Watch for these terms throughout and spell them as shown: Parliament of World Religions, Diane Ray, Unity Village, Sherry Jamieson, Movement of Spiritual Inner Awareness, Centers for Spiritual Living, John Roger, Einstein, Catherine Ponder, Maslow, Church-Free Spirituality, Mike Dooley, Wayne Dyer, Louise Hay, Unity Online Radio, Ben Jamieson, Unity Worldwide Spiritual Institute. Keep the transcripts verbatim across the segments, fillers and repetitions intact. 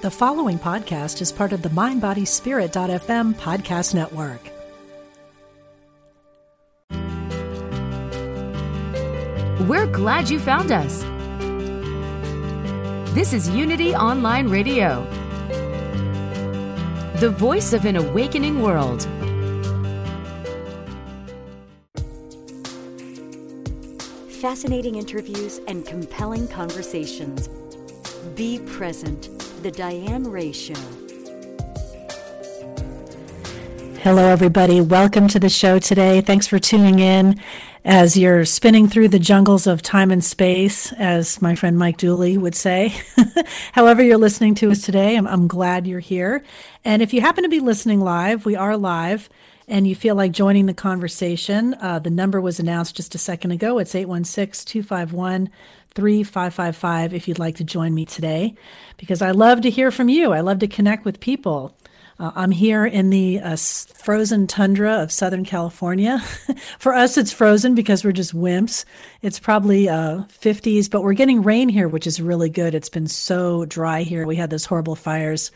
The following podcast is part of the mind body spirit dot f m podcast network. We're glad you found us. This is Unity Online Radio, the voice of an awakening world. Fascinating interviews and compelling conversations. Be present. The Diane Ray Show. Hello, everybody. Welcome to the show today. Thanks for tuning in as you're spinning through the jungles of time and space, as my friend Mike Dooley would say. However you're listening to us today, I'm, I'm glad you're here. And if you happen to be listening live, we are live, and you feel like joining the conversation, uh, the number was announced just a second ago. It's eight one six, two five one, three five five five if you'd like to join me today, because I love to hear from you. I love to connect with people. Uh, I'm here in the uh, frozen tundra of Southern California. For us, it's frozen because we're just wimps. It's probably uh, fifties, but we're getting rain here, which is really good. It's been so dry here. We had those horrible fires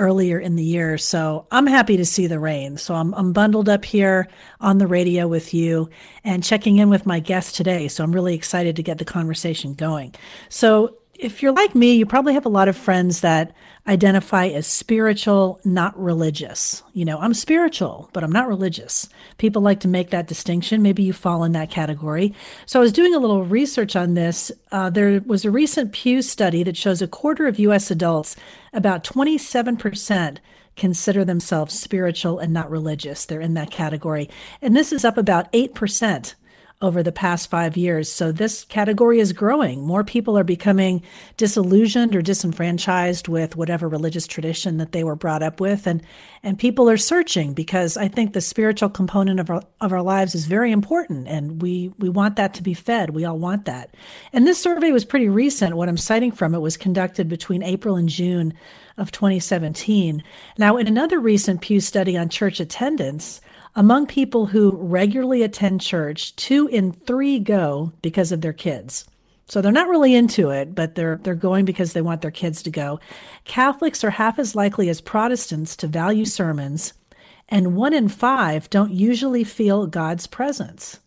earlier in the year, so I'm happy to see the rain. So I'm, I'm bundled up here on the radio with you and checking in with my guest today. So I'm really excited to get the conversation going. So if you're like me, you probably have a lot of friends that identify as spiritual, not religious. You know, I'm spiritual, but I'm not religious. People like to make that distinction. Maybe you fall in that category. So I was doing a little research on this. Uh, there was a recent Pew study that shows a quarter of U S adults, about twenty-seven percent, consider themselves spiritual and not religious. They're in that category. And this is up about eight percent. Over the past five years. So this category is growing. More people are becoming disillusioned or disenfranchised with whatever religious tradition that they were brought up with. And and people are searching, because I think the spiritual component of our, of our lives is very important. And we, we want that to be fed. We all want that. And this survey was pretty recent. What I'm citing from it was conducted between April and June of twenty seventeen. Now, in another recent Pew study on church attendance, among people who regularly attend church, two in three go because of their kids. So they're not really into it, but they're they're going because they want their kids to go. Catholics are half as likely as Protestants to value sermons, and one in five don't usually feel God's presence.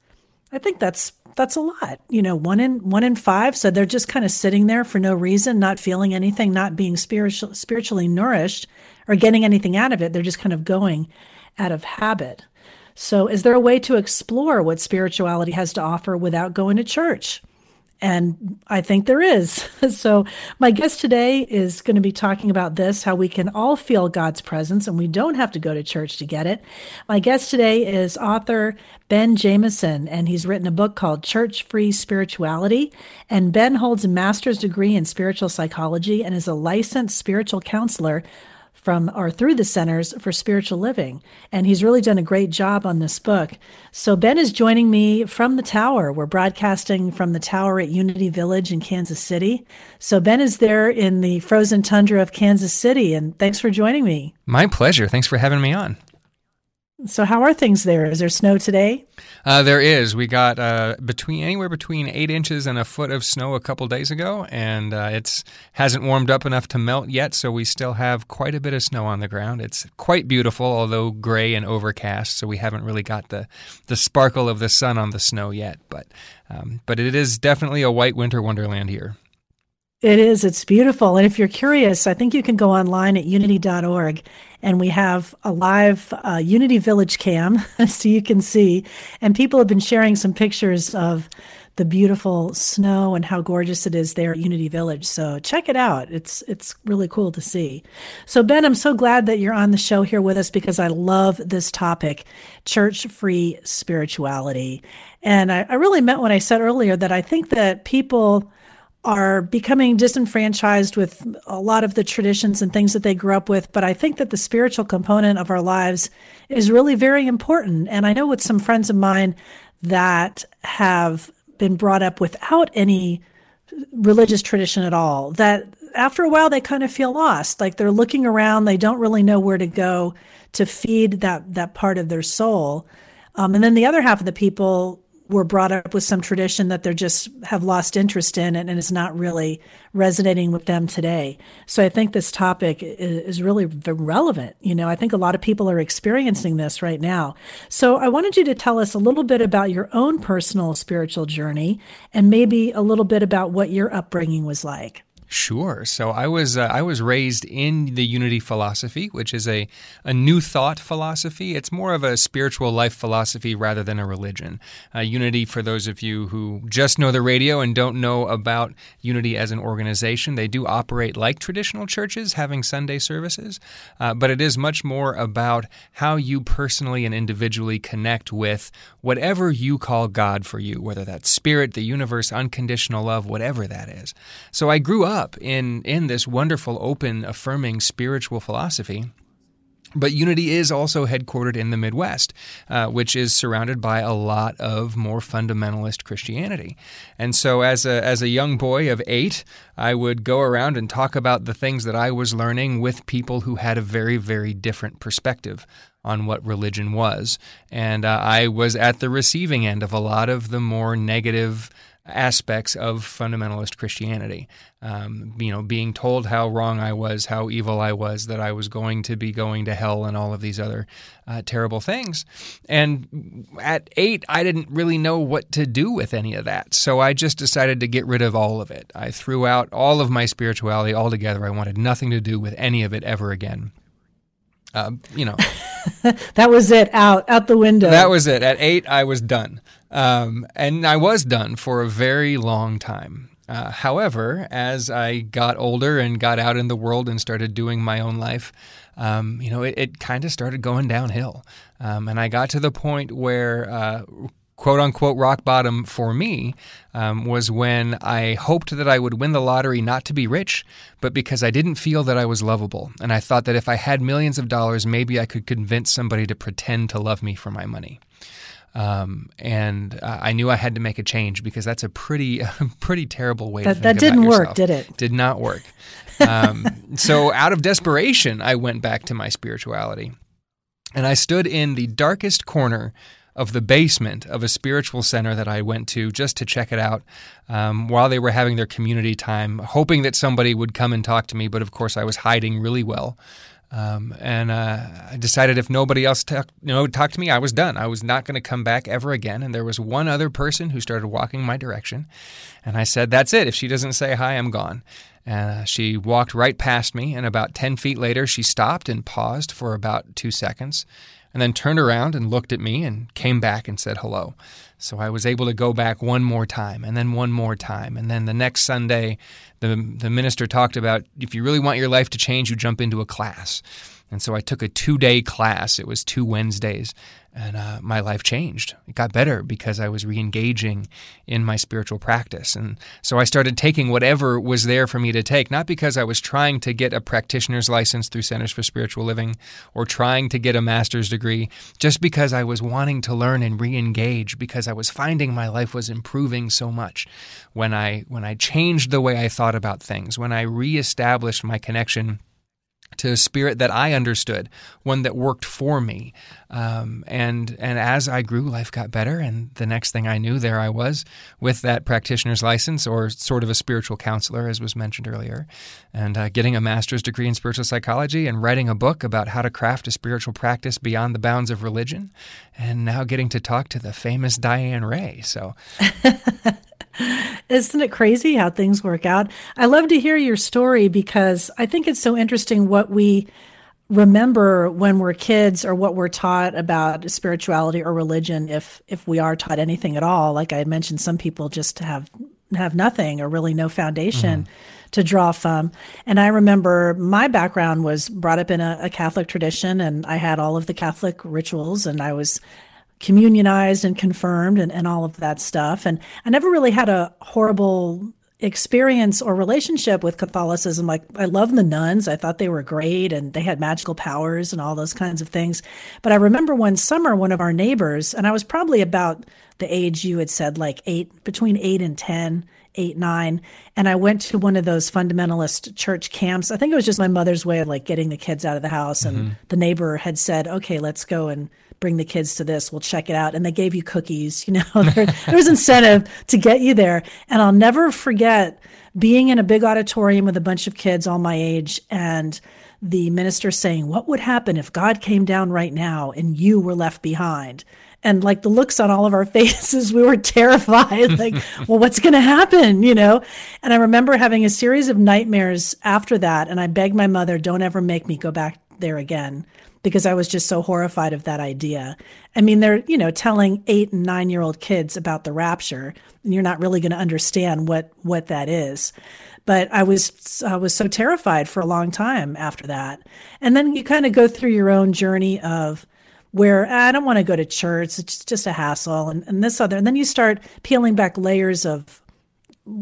I think that's that's a lot. You know, one in one in five, so they're just kind of sitting there for no reason, not feeling anything, not being spiritual, spiritually nourished or getting anything out of it. They're just kind of going out of habit. So is there a way to explore what spirituality has to offer without going to church? And I think there is. So my guest today is going to be talking about this, how we can all feel God's presence and we don't have to go to church to get it. My guest today is author Ben Jamieson, and he's written a book called Church-Free Spirituality. And Ben holds a master's degree in spiritual psychology and is a licensed spiritual counselor from or through the Centers for Spiritual Living. And he's really done a great job on this book. So Ben is joining me from the tower. We're broadcasting from the tower at Unity Village in Kansas City. So Ben is there in the frozen tundra of Kansas City. And thanks for joining me. My pleasure. Thanks for having me on. So how are things there? Is there snow today? Uh, there is. We got uh, between anywhere between eight inches and a foot of snow a couple days ago, and uh, it's hasn't warmed up enough to melt yet, so we still have quite a bit of snow on the ground. It's quite beautiful, although gray and overcast, so we haven't really got the, the sparkle of the sun on the snow yet. But um, but it is definitely a white winter wonderland here. It is. It's beautiful. And if you're curious, I think you can go online at unity dot org, and we have a live uh, Unity Village cam so you can see. And people have been sharing some pictures of the beautiful snow and how gorgeous it is there at Unity Village. So check it out. It's it's really cool to see. So Ben, I'm so glad that you're on the show here with us, because I love this topic, church-free spirituality. And I, I really meant what I said earlier, that I think that people are becoming disenfranchised with a lot of the traditions and things that they grew up with. But I think that the spiritual component of our lives is really very important. And I know with some friends of mine that have been brought up without any religious tradition at all, that after a while they kind of feel lost, like they're looking around, they don't really know where to go to feed that, that part of their soul. Um, and then the other half of the people were brought up with some tradition that they're just have lost interest in it, and it's not really resonating with them today. So I think this topic is really relevant. You know, I think a lot of people are experiencing this right now. So I wanted you to tell us a little bit about your own personal spiritual journey and maybe a little bit about what your upbringing was like. Sure. So I was uh, I was raised in the Unity philosophy, which is a, a new thought philosophy. It's more of a spiritual life philosophy rather than a religion. Uh, Unity, for those of you who just know the radio and don't know about Unity as an organization, they do operate like traditional churches, having Sunday services, uh, but it is much more about how you personally and individually connect with whatever you call God for you, whether that's spirit, the universe, unconditional love, whatever that is. So I grew up in in this wonderful, open, affirming spiritual philosophy. But Unity is also headquartered in the Midwest, uh, which is surrounded by a lot of more fundamentalist Christianity. And so as a as a young boy of eight, I would go around and talk about the things that I was learning with people who had a very, very different perspective on what religion was. And uh, I was at the receiving end of a lot of the more negative aspects of fundamentalist Christianity, um, you know, being told how wrong I was, how evil I was, that I was going to be going to hell and all of these other uh, terrible things. And at eight, I didn't really know what to do with any of that. So I just decided to get rid of all of it. I threw out all of my spirituality altogether. I wanted nothing to do with any of it ever again. Uh, you know, that was it. Out, out the window. That was it. At eight, I was done. Um, and I was done for a very long time. Uh, however, as I got older and got out in the world and started doing my own life, um, you know, it, it kind of started going downhill. Um, and I got to the point where, uh, quote unquote, rock bottom for me um, was when I hoped that I would win the lottery, not to be rich, but because I didn't feel that I was lovable. And I thought that if I had millions of dollars, maybe I could convince somebody to pretend to love me for my money. Um, and uh, I knew I had to make a change because that's a pretty, a pretty terrible way that, to think that about yourself. That didn't work, did it? Did not work. Um, so out of desperation, I went back to my spirituality, and I stood in the darkest corner of the basement of a spiritual center that I went to just to check it out um, while they were having their community time, hoping that somebody would come and talk to me. But of course, I was hiding really well. Um, and uh, I decided if nobody else talk, you know, talked to me, I was done. I was not going to come back ever again. And there was one other person who started walking my direction. And I said, that's it. If she doesn't say hi, I'm gone. Uh, she walked right past me. And about ten feet later, she stopped and paused for about two seconds and then turned around and looked at me and came back and said hello. So I was able to go back one more time and then one more time. And then the next Sunday, the the minister talked about if you really want your life to change, you jump into a class. And so I took a two-day class. It was two Wednesdays, and uh, my life changed. It got better because I was re-engaging in my spiritual practice. And so I started taking whatever was there for me to take, not because I was trying to get a practitioner's license through Centers for Spiritual Living or trying to get a master's degree, just because I was wanting to learn and re-engage because I was finding my life was improving so much. When I, when I changed the way I thought about things, when I reestablished my connection to a spirit that I understood, one that worked for me. Um, and and as I grew, life got better. And the next thing I knew, there I was with that practitioner's license or sort of a spiritual counselor, as was mentioned earlier, and uh, getting a master's degree in spiritual psychology and writing a book about how to craft a spiritual practice beyond the bounds of religion, and now getting to talk to the famous Diane Ray. So... Isn't it crazy how things work out? I love to hear your story because I think it's so interesting what we remember when we're kids or what we're taught about spirituality or religion, if if we are taught anything at all. Like I mentioned, some people just have have nothing or really no foundation mm-hmm. to draw from. And I remember my background was brought up in a, a Catholic tradition, and I had all of the Catholic rituals, and I was communionized and confirmed and, and all of that stuff. And I never really had a horrible experience or relationship with Catholicism. Like I loved the nuns. I thought they were great and they had magical powers and all those kinds of things. But I remember one summer, one of our neighbors, and I was probably about the age you had said, like eight, between eight and ten, eight, nine. And I went to one of those fundamentalist church camps. I think it was just my mother's way of like getting the kids out of the house. And mm-hmm. the neighbor had said, okay, let's go and bring the kids to this. We'll check it out. And they gave you cookies, you know, there, there was incentive to get you there. And I'll never forget being in a big auditorium with a bunch of kids all my age and the minister saying, what would happen if God came down right now and you were left behind? And like the looks on all of our faces, we were terrified, like, well, what's going to happen, you know? And I remember having a series of nightmares after that. And I begged my mother, don't ever make me go back there again, because I was just so horrified of that idea. I mean, they're, you know, telling eight and nine-year-old kids about the rapture, and you're not really going to understand what, what that is. But I was I was so terrified for a long time after that. And then you kind of go through your own journey of, where I don't want to go to church, it's just a hassle, and, and this other. And then you start peeling back layers of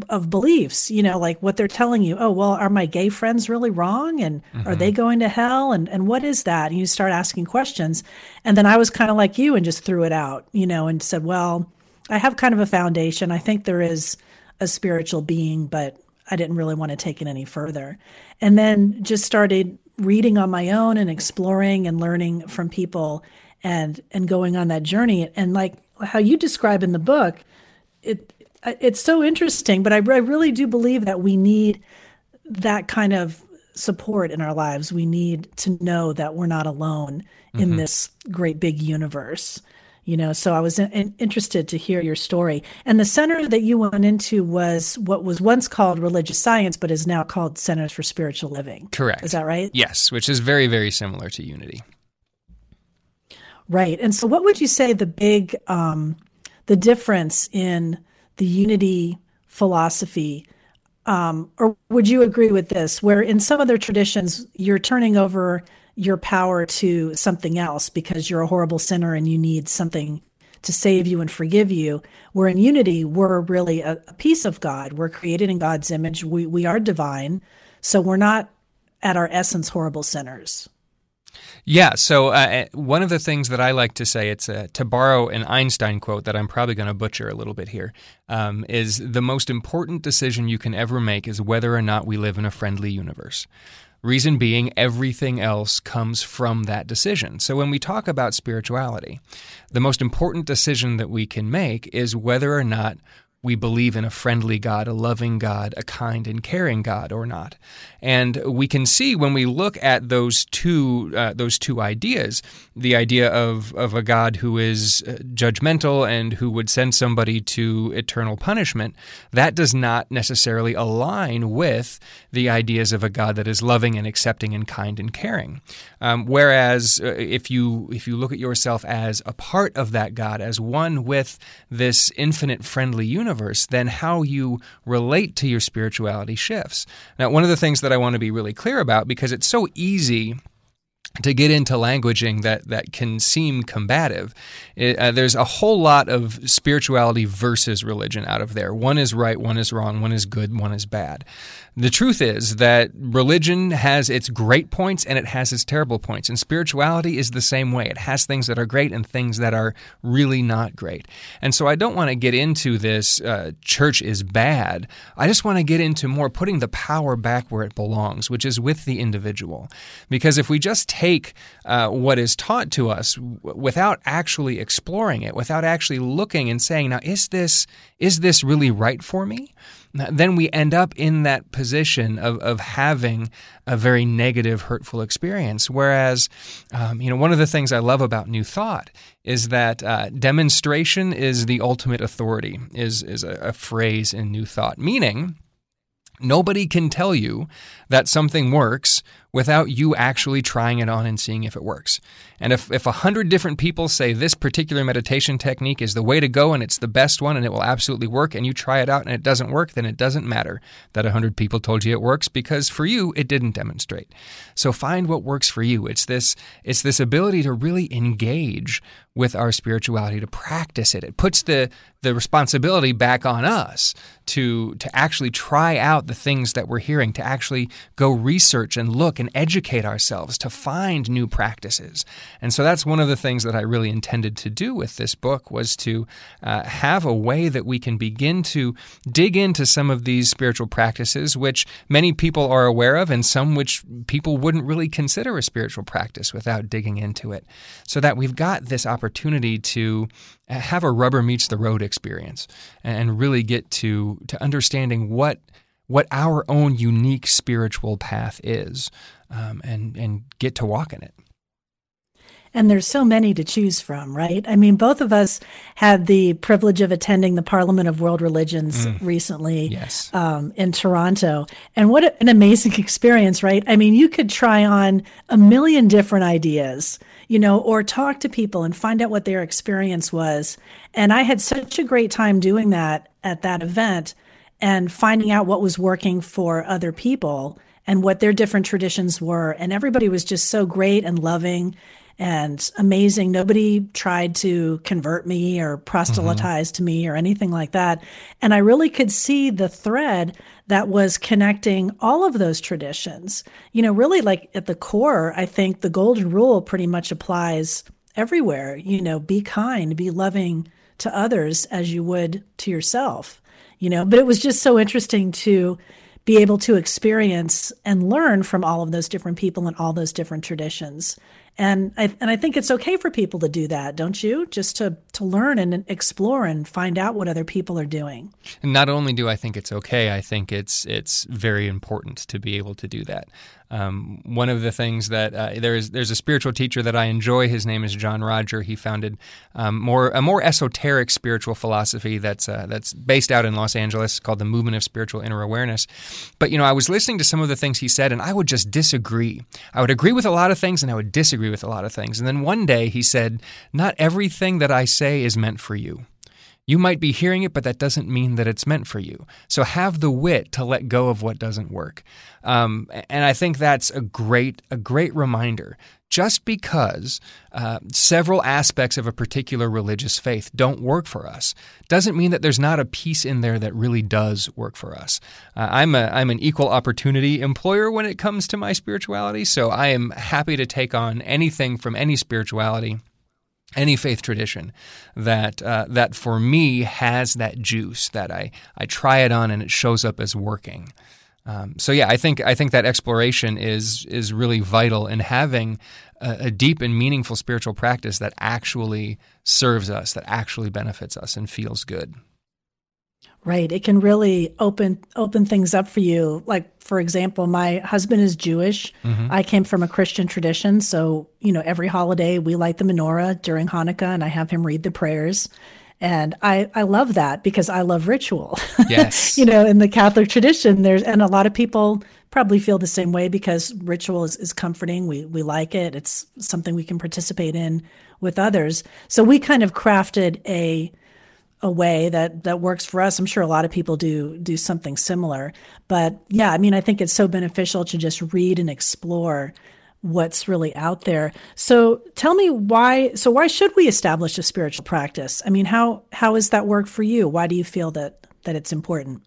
of beliefs, you know, like what they're telling you. Oh, well, are my gay friends really wrong? And mm-hmm. are they going to hell? And and what is that? And you start asking questions. And then I was kind of like you and just threw it out, you know, and said, well, I have kind of a foundation. I think there is a spiritual being, but I didn't really want to take it any further. And then just started reading on my own and exploring and learning from people and and going on that journey. And like how you describe in the book, it it's so interesting, but I, I really do believe that we need that kind of support in our lives. We need to know that we're not alone mm-hmm. in this great big universe. You know, so I was in, interested to hear your story. And the center that you went into was what was once called Religious Science, but is now called Centers for Spiritual Living. Correct. Is that right? Yes, which is very, very similar to Unity. Right. And so what would you say the big, um, the difference in the Unity philosophy, um, or would you agree with this, where in some other traditions, you're turning over your power to something else because you're a horrible sinner and you need something to save you and forgive you. We're in Unity. We're really a, a piece of God. We're created in God's image. We we are divine. So we're not at our essence horrible sinners. Yeah. So uh, one of the things that I like to say, it's a, to borrow an Einstein quote that I'm probably going to butcher a little bit here, um, is the most important decision you can ever make is whether or not we live in a friendly universe. Reason being, everything else comes from that decision. So when we talk about spirituality, the most important decision that we can make is whether or not we believe in a friendly God, a loving God, a kind and caring God or not. And we can see when we look at those two uh, those two ideas, the idea of, of a God who is judgmental and who would send somebody to eternal punishment, that does not necessarily align with the ideas of a God that is loving and accepting and kind and caring. Um, whereas uh, if you if you look at yourself as a part of that God, as one with this infinite friendly universe, Universe, then how you relate to your spirituality shifts. Now, one of the things that I want to be really clear about, because it's so easy to get into languaging that, that can seem combative, it, uh, there's a whole lot of spirituality versus religion out of there. One is right, one is wrong, one is good, one is bad. The truth is that religion has its great points and it has its terrible points, and spirituality is the same way. It has things that are great and things that are really not great. And so I don't want to get into this uh, church is bad. I just want to get into more putting the power back where it belongs, which is with the individual. Because if we just take take uh, what is taught to us w- without actually exploring it, without actually looking and saying, now, is this is this really right for me? Then we end up in that position of, of having a very negative, hurtful experience. Whereas, um, you know, one of the things I love about New Thought is that uh, demonstration is the ultimate authority, is, is a, a phrase in New Thought, meaning nobody can tell you that something works without you actually trying it on and seeing if it works. And if if a hundred different people say this particular meditation technique is the way to go and it's the best one and it will absolutely work, and you try it out and it doesn't work, then it doesn't matter that a hundred people told you it works, because for you it didn't demonstrate. So find what works for you. It's this it's this ability to really engage with our spirituality to practice it. It puts the the responsibility back on us to to actually try out the things that we're hearing, to actually go research and look and educate ourselves, to find new practices. And so that's one of the things that I really intended to do with this book was to uh, have a way that we can begin to dig into some of these spiritual practices, which many people are aware of and some which people wouldn't really consider a spiritual practice without digging into it, so that we've got this opportunity to have a rubber meets the road experience and really get to to understanding what what our own unique spiritual path is, um, and and get to walk in it. And there's so many to choose from, right? I mean, both of us had the privilege of attending the Parliament of World Religions mm. recently yes. um, in Toronto. And what an amazing experience, right? I mean, you could try on a million different ideas, you know, or talk to people and find out what their experience was. And I had such a great time doing that at that event and finding out what was working for other people and what their different traditions were. And everybody was just so great and loving and amazing. Nobody tried to convert me or proselytize mm-hmm. to me or anything like that. And I really could see the thread that was connecting all of those traditions. You know, really, like at the core, I think the golden rule pretty much applies everywhere. You know, be kind, be loving to others as you would to yourself, you know. But it was just so interesting to be able to experience and learn from all of those different people and all those different traditions. And I and I think it's okay for people to do that, don't you? Just to, to learn and explore and find out what other people are doing. And not only do I think it's okay, I think it's it's very important to be able to do that. Um, one of the things that uh, there is there's a spiritual teacher that I enjoy. His name is John Roger. He founded um, more a more esoteric spiritual philosophy that's uh, that's based out in Los Angeles called the Movement of Spiritual Inner Awareness. But you know, I was listening to some of the things he said, and I would just disagree. I would agree with a lot of things, and I would disagree with a lot of things. And then one day he said, "Not everything that I say is meant for you. You might be hearing it, but that doesn't mean that it's meant for you. So have the wit to let go of what doesn't work." Um, and I think that's a great, a great reminder. Just because uh, several aspects of a particular religious faith don't work for us doesn't mean that there's not a piece in there that really does work for us. Uh, I'm a I'm an equal opportunity employer when it comes to my spirituality, so I am happy to take on anything from any spirituality, any faith tradition that uh, that for me has that juice that I I try it on and it shows up as working. Um, so yeah, I think I think that exploration is is really vital in having a, a deep and meaningful spiritual practice that actually serves us, that actually benefits us, and feels good. Right, it can really open open things up for you. Like, for example, my husband is Jewish. Mm-hmm. I came from a Christian tradition, so you know, every holiday we light the menorah during Hanukkah, and I have him read the prayers. And I, I love that because I love ritual. Yes. You know, in the Catholic tradition, there's, and a lot of people probably feel the same way because ritual is, is comforting. We we like it. It's something we can participate in with others. So we kind of crafted a a way that, that works for us. I'm sure a lot of people do do something similar. But yeah, I mean, I think it's so beneficial to just read and explore what's really out there. So tell me why, so why should we establish a spiritual practice? I mean, how, how has that worked for you? Why do you feel that, that it's important?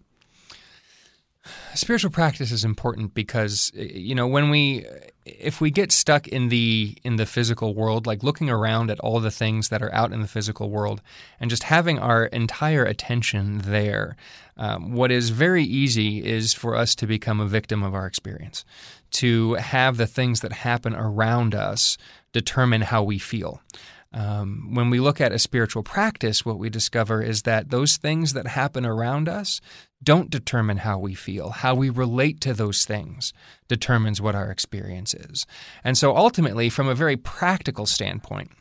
Spiritual practice is important because, you know, when we, if we get stuck in the, in the physical world, like looking around at all the things that are out in the physical world and just having our entire attention there, um, what is very easy is for us to become a victim of our experience, to have the things that happen around us determine how we feel. Um, when we look at a spiritual practice, what we discover is that those things that happen around us don't determine how we feel. How we relate to those things determines what our experience is. And so ultimately, from a very practical standpoint,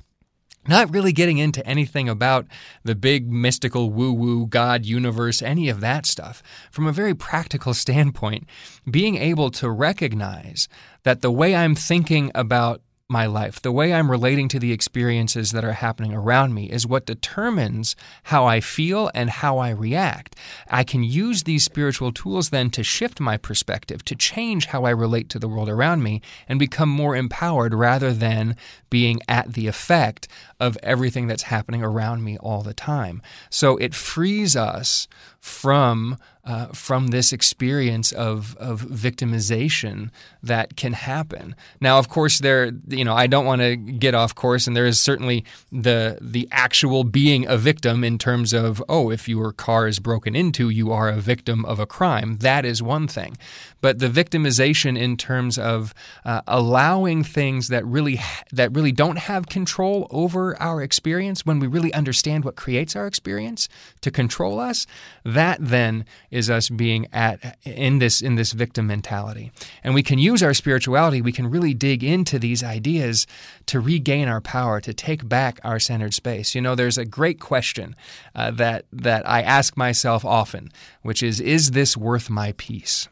not really getting into anything about the big mystical woo-woo, God, universe, any of that stuff. From a very practical standpoint, being able to recognize that the way I'm thinking about my life. The way I'm relating to the experiences that are happening around me is what determines how I feel and how I react. I can use these spiritual tools then to shift my perspective, to change how I relate to the world around me and become more empowered rather than being at the effect of everything that's happening around me all the time. So it frees us from uh, from this experience of, of victimization that can happen. Now, of course, there you know I don't want to get off course, and there is certainly the the actual being a victim in terms of, oh, if your car is broken into, you are a victim of a crime. That is one thing. But the victimization in terms of uh, allowing things that really that really don't have control over our experience, when we really understand what creates our experience to control us, that then is us being at in this in this victim mentality. And we can use our spirituality, we can really dig into these ideas to regain our power, to take back our centered space. You know, there's a great question uh, that that I ask myself often, which is, is this worth my peace?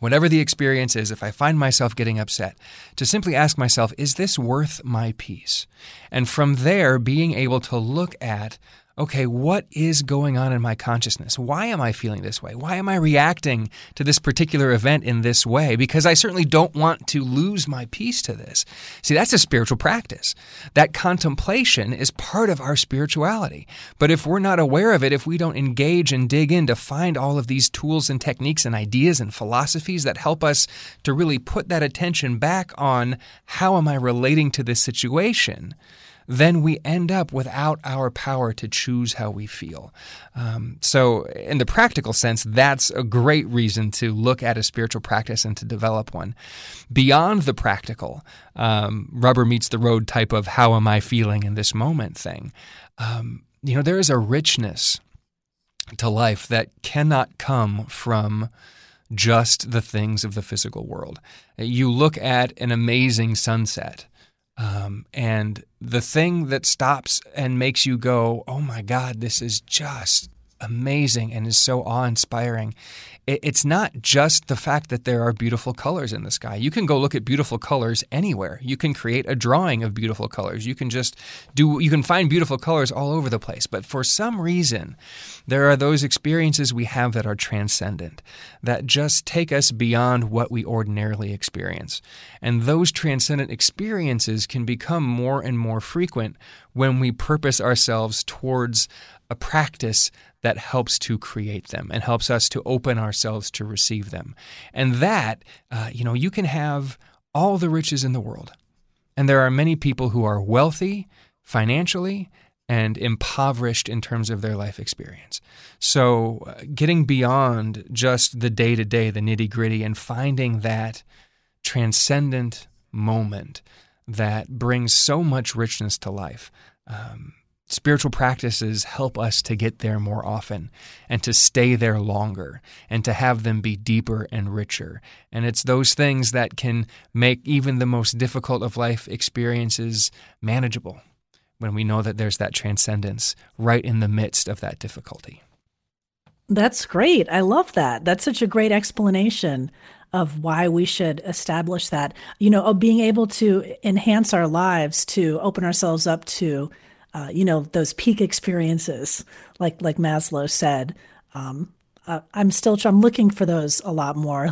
Whatever the experience is, if I find myself getting upset, to simply ask myself, is this worth my peace? And from there, being able to look at, okay, what is going on in my consciousness? Why am I feeling this way? Why am I reacting to this particular event in this way? Because I certainly don't want to lose my peace to this. See, that's a spiritual practice. That contemplation is part of our spirituality. But if we're not aware of it, if we don't engage and dig in to find all of these tools and techniques and ideas and philosophies that help us to really put that attention back on how am I relating to this situation, then we end up without our power to choose how we feel. Um, so in the practical sense, that's a great reason to look at a spiritual practice and to develop one. Beyond the practical, um, rubber meets the road type of how am I feeling in this moment thing, um, you know, there is a richness to life that cannot come from just the things of the physical world. You look at an amazing sunset, Um, and the thing that stops and makes you go, oh my God, this is just amazing and is so awe-inspiring, it, it's not just the fact that there are beautiful colors in the sky. You can go look at beautiful colors anywhere. You can create a drawing of beautiful colors. You can just do, you can find beautiful colors all over the place. But for some reason, there are those experiences we have that are transcendent, that just take us beyond what we ordinarily experience. And those transcendent experiences can become more and more frequent when we purpose ourselves towards a practice that helps to create them and helps us to open ourselves to receive them. And that, uh, you know, you can have all the riches in the world. And there are many people who are wealthy financially and impoverished in terms of their life experience. So uh, getting beyond just the day-to-day, the nitty-gritty, and finding that transcendent moment that brings so much richness to life. Um, Spiritual practices help us to get there more often and to stay there longer and to have them be deeper and richer. And it's those things that can make even the most difficult of life experiences manageable when we know that there's that transcendence right in the midst of that difficulty. That's great. I love that. That's such a great explanation of why we should establish that, you know, of being able to enhance our lives, to open ourselves up to Uh, you know, those peak experiences, like like Maslow said. Um, uh, I'm still I'm looking for those a lot more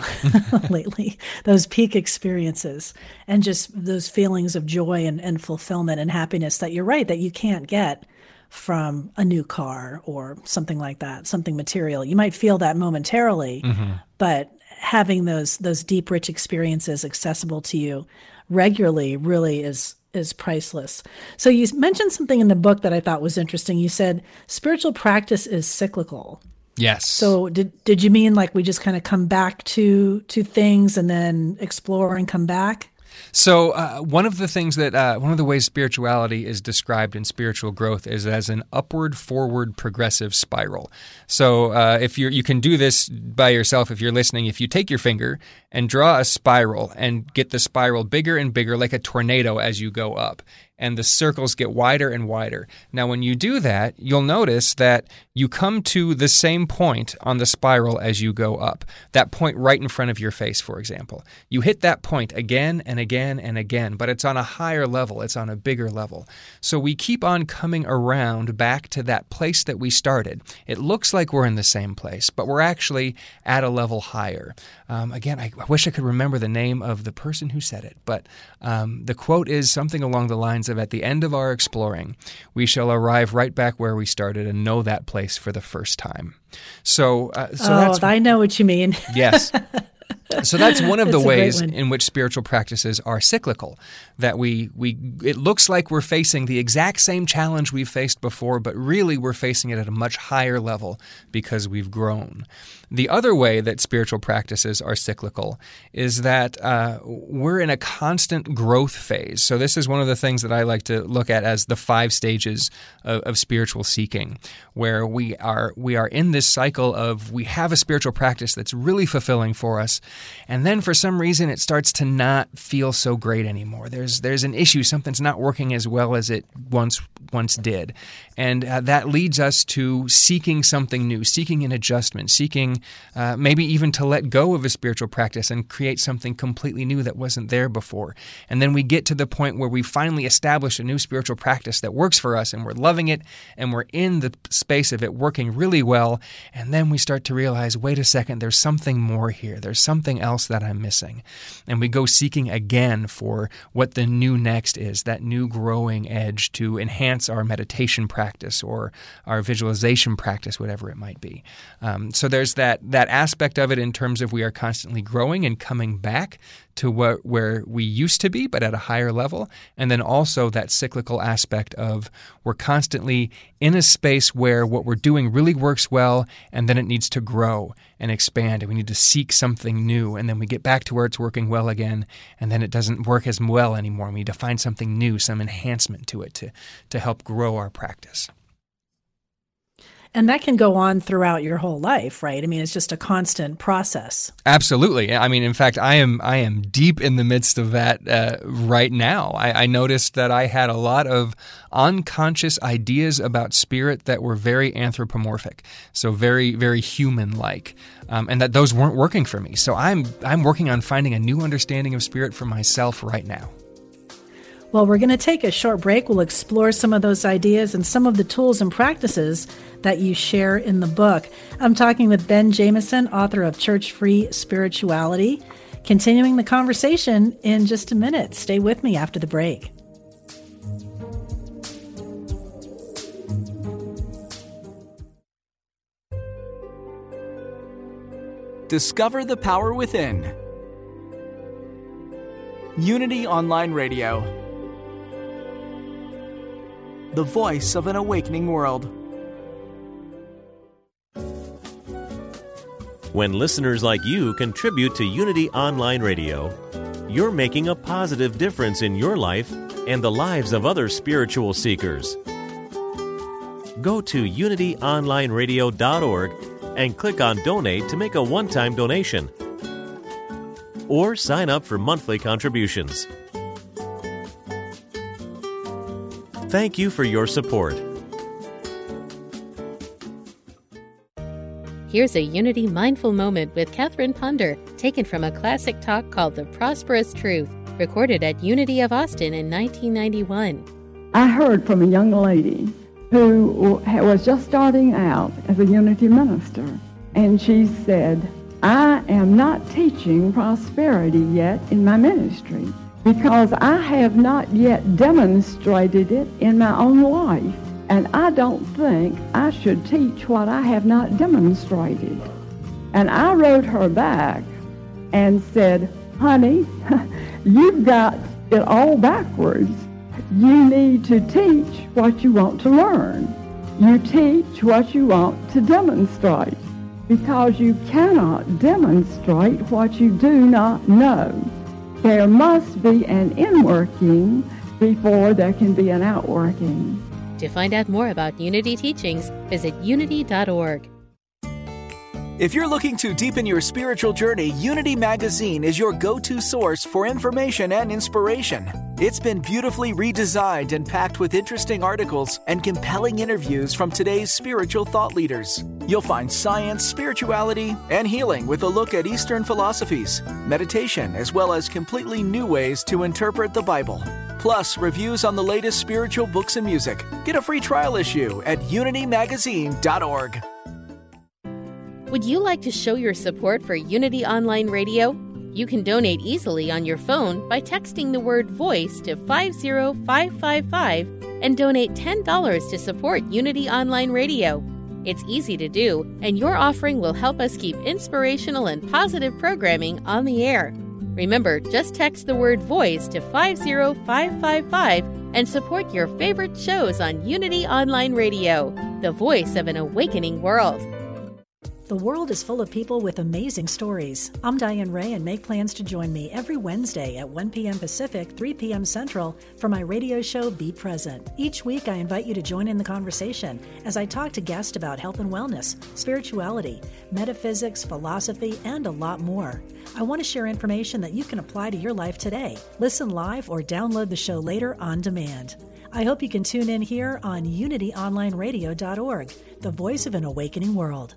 lately, those peak experiences and just those feelings of joy and, and fulfillment and happiness that you're right, that you can't get from a new car or something like that, something material. You might feel that momentarily, mm-hmm. but having those those deep, rich experiences accessible to you regularly really is is priceless. So you mentioned something in the book that I thought was interesting. You said spiritual practice is cyclical. Yes. So did did you mean like we just kind of come back to to things and then explore and come back? So uh, one of the things that uh, one of the ways spirituality is described in spiritual growth is as an upward, forward, progressive spiral. So uh, if you you can do this by yourself, if you're listening, if you take your finger and draw a spiral and get the spiral bigger and bigger like a tornado as you go up. and the circles get wider and wider. Now, when you do that, you'll notice that you come to the same point on the spiral as you go up, that point right in front of your face, for example. You hit that point again and again and again, but it's on a higher level. It's on a bigger level. So we keep on coming around back to that place that we started. It looks like we're in the same place, but we're actually at a level higher. Um, again, I, I wish I could remember the name of the person who said it, but um, the quote is something along the lines of, at the end of our exploring, we shall arrive right back where we started and know that place for the first time. So, uh, so oh, that's, I know what you mean. Yes. So that's one of the ways in which spiritual practices are cyclical, that we we it looks like we're facing the exact same challenge we've faced before, but really we're facing it at a much higher level because we've grown. The other way that spiritual practices are cyclical is that uh, we're in a constant growth phase. So this is one of the things that I like to look at as the five stages of, of spiritual seeking, where we are we are in this cycle of we have a spiritual practice that's really fulfilling for us. And then for some reason, it starts to not feel so great anymore. There's there's an issue. Something's not working as well as it once once did. And uh, that leads us to seeking something new, seeking an adjustment, seeking uh, maybe even to let go of a spiritual practice and create something completely new that wasn't there before. And then we get to the point where we finally establish a new spiritual practice that works for us, and we're loving it, and we're in the space of it working really well. And then we start to realize, wait a second, there's something more here. There's something Something else that I'm missing. And we go seeking again for what the new next is, that new growing edge to enhance our meditation practice or our visualization practice, whatever it might be. Um, so there's that that aspect of it in terms of we are constantly growing and coming back to what, where we used to be, but at a higher level. And then also that cyclical aspect of we're constantly in a space where what we're doing really works well, and then it needs to grow and expand, and we need to seek something new. And then we get back to where it's working well again, and then it doesn't work as well anymore. We need to find something new, some enhancement to it to, to help grow our practice. And that can go on throughout your whole life, right? I mean, it's just a constant process. Absolutely. I mean, in fact, I am I am deep in the midst of that uh, right now. I, I noticed that I had a lot of unconscious ideas about spirit that were very anthropomorphic, so very, very human-like, um, and that those weren't working for me. So I'm I'm working on finding a new understanding of spirit for myself right now. Well, we're going to take a short break. We'll explore some of those ideas and some of the tools and practices that you share in the book. I'm talking with Ben Jamieson, author of Church-Free Spirituality. Continuing the conversation in just a minute. Stay with me after the break. Discover the power within. Unity Online Radio. The voice of an awakening world. When listeners like you contribute to Unity Online Radio, you're making a positive difference in your life and the lives of other spiritual seekers. Go to unity online radio dot org and click on Donate to make a one-time donation, or sign up for monthly contributions. Thank you for your support. Here's a Unity Mindful Moment with Catherine Ponder, taken from a classic talk called The Prosperous Truth, recorded at Unity of Austin in nineteen ninety-one. I heard from a young lady who was just starting out as a Unity minister, and she said, I am not teaching prosperity yet in my ministry, because I have not yet demonstrated it in my own life, and I don't think I should teach what I have not demonstrated. And I wrote her back and said, honey, you've got it all backwards. You need to teach what you want to learn. You teach what you want to demonstrate, because you cannot demonstrate what you do not know. There must be an inworking before there can be an outworking. To find out more about Unity teachings, visit unity dot org. If you're looking to deepen your spiritual journey, Unity Magazine is your go-to source for information and inspiration. It's been beautifully redesigned and packed with interesting articles and compelling interviews from today's spiritual thought leaders. You'll find science, spirituality, and healing with a look at Eastern philosophies, meditation, as well as completely new ways to interpret the Bible. Plus, reviews on the latest spiritual books and music. Get a free trial issue at unity magazine dot org. Would you like to show your support for Unity Online Radio? You can donate easily on your phone by texting the word VOICE to five zero five five five and donate ten dollars to support Unity Online Radio. It's easy to do, and your offering will help us keep inspirational and positive programming on the air. Remember, just text the word VOICE to five zero five five five and support your favorite shows on Unity Online Radio, the voice of an awakening world. The world is full of people with amazing stories. I'm Diane Ray, and make plans to join me every Wednesday at one p.m. Pacific, three p.m. Central for my radio show, Be Present. Each week, I invite you to join in the conversation as I talk to guests about health and wellness, spirituality, metaphysics, philosophy, and a lot more. I want to share information that you can apply to your life today. Listen live or download the show later on demand. I hope you can tune in here on unity online radio dot org, the voice of an awakening world.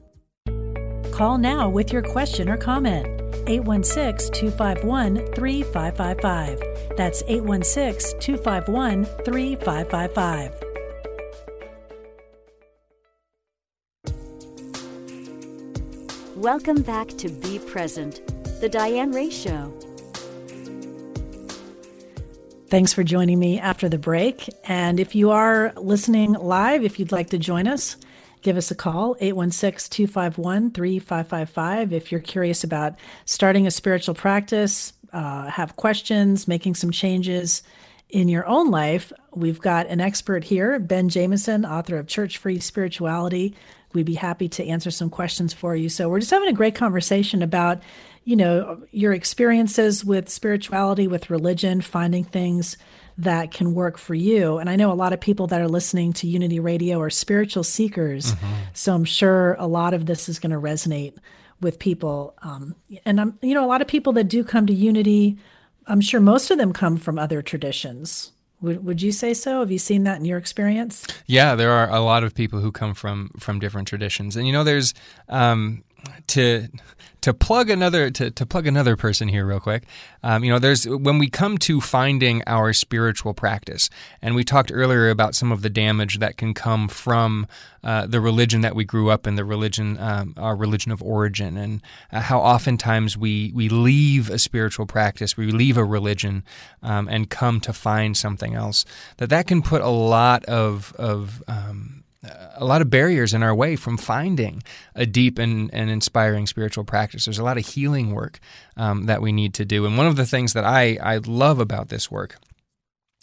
Call now with your question or comment. eight one six, two five one, three five five five. That's eight one six, two five one, three five five five. Welcome back to Be Present, the Diane Ray Show. Thanks for joining me after the break. And if you are listening live, if you'd like to join us, give us a call, eight one six, two five one, three five five five. If you're curious about starting a spiritual practice, uh, have questions, making some changes in your own life, we've got an expert here, Ben Jamieson, author of Church-Free Spirituality. We'd be happy to answer some questions for you. So we're just having a great conversation about, you know, your experiences with spirituality, with religion, finding things that can work for you. And I know a lot of people that are listening to Unity Radio are spiritual seekers. Mm-hmm. So I'm sure a lot of this is going to resonate with people. Um, and, I'm, you know, a lot of people that do come to Unity, I'm sure most of them come from other traditions. Would would you say so? Have you seen that in your experience? Yeah, there are a lot of people who come from from different traditions. And, you know, there's... Um, To to plug another to, to plug another person here real quick, um, you know, there's when we come to finding our spiritual practice, and we talked earlier about some of the damage that can come from uh, the religion that we grew up in, the religion, um, our religion of origin, and uh, how oftentimes we we leave a spiritual practice, we leave a religion, um, and come to find something else. That that can put a lot of of um, a lot of barriers in our way from finding a deep and, and inspiring spiritual practice. There's a lot of healing work um, that we need to do. And one of the things that I, I love about this work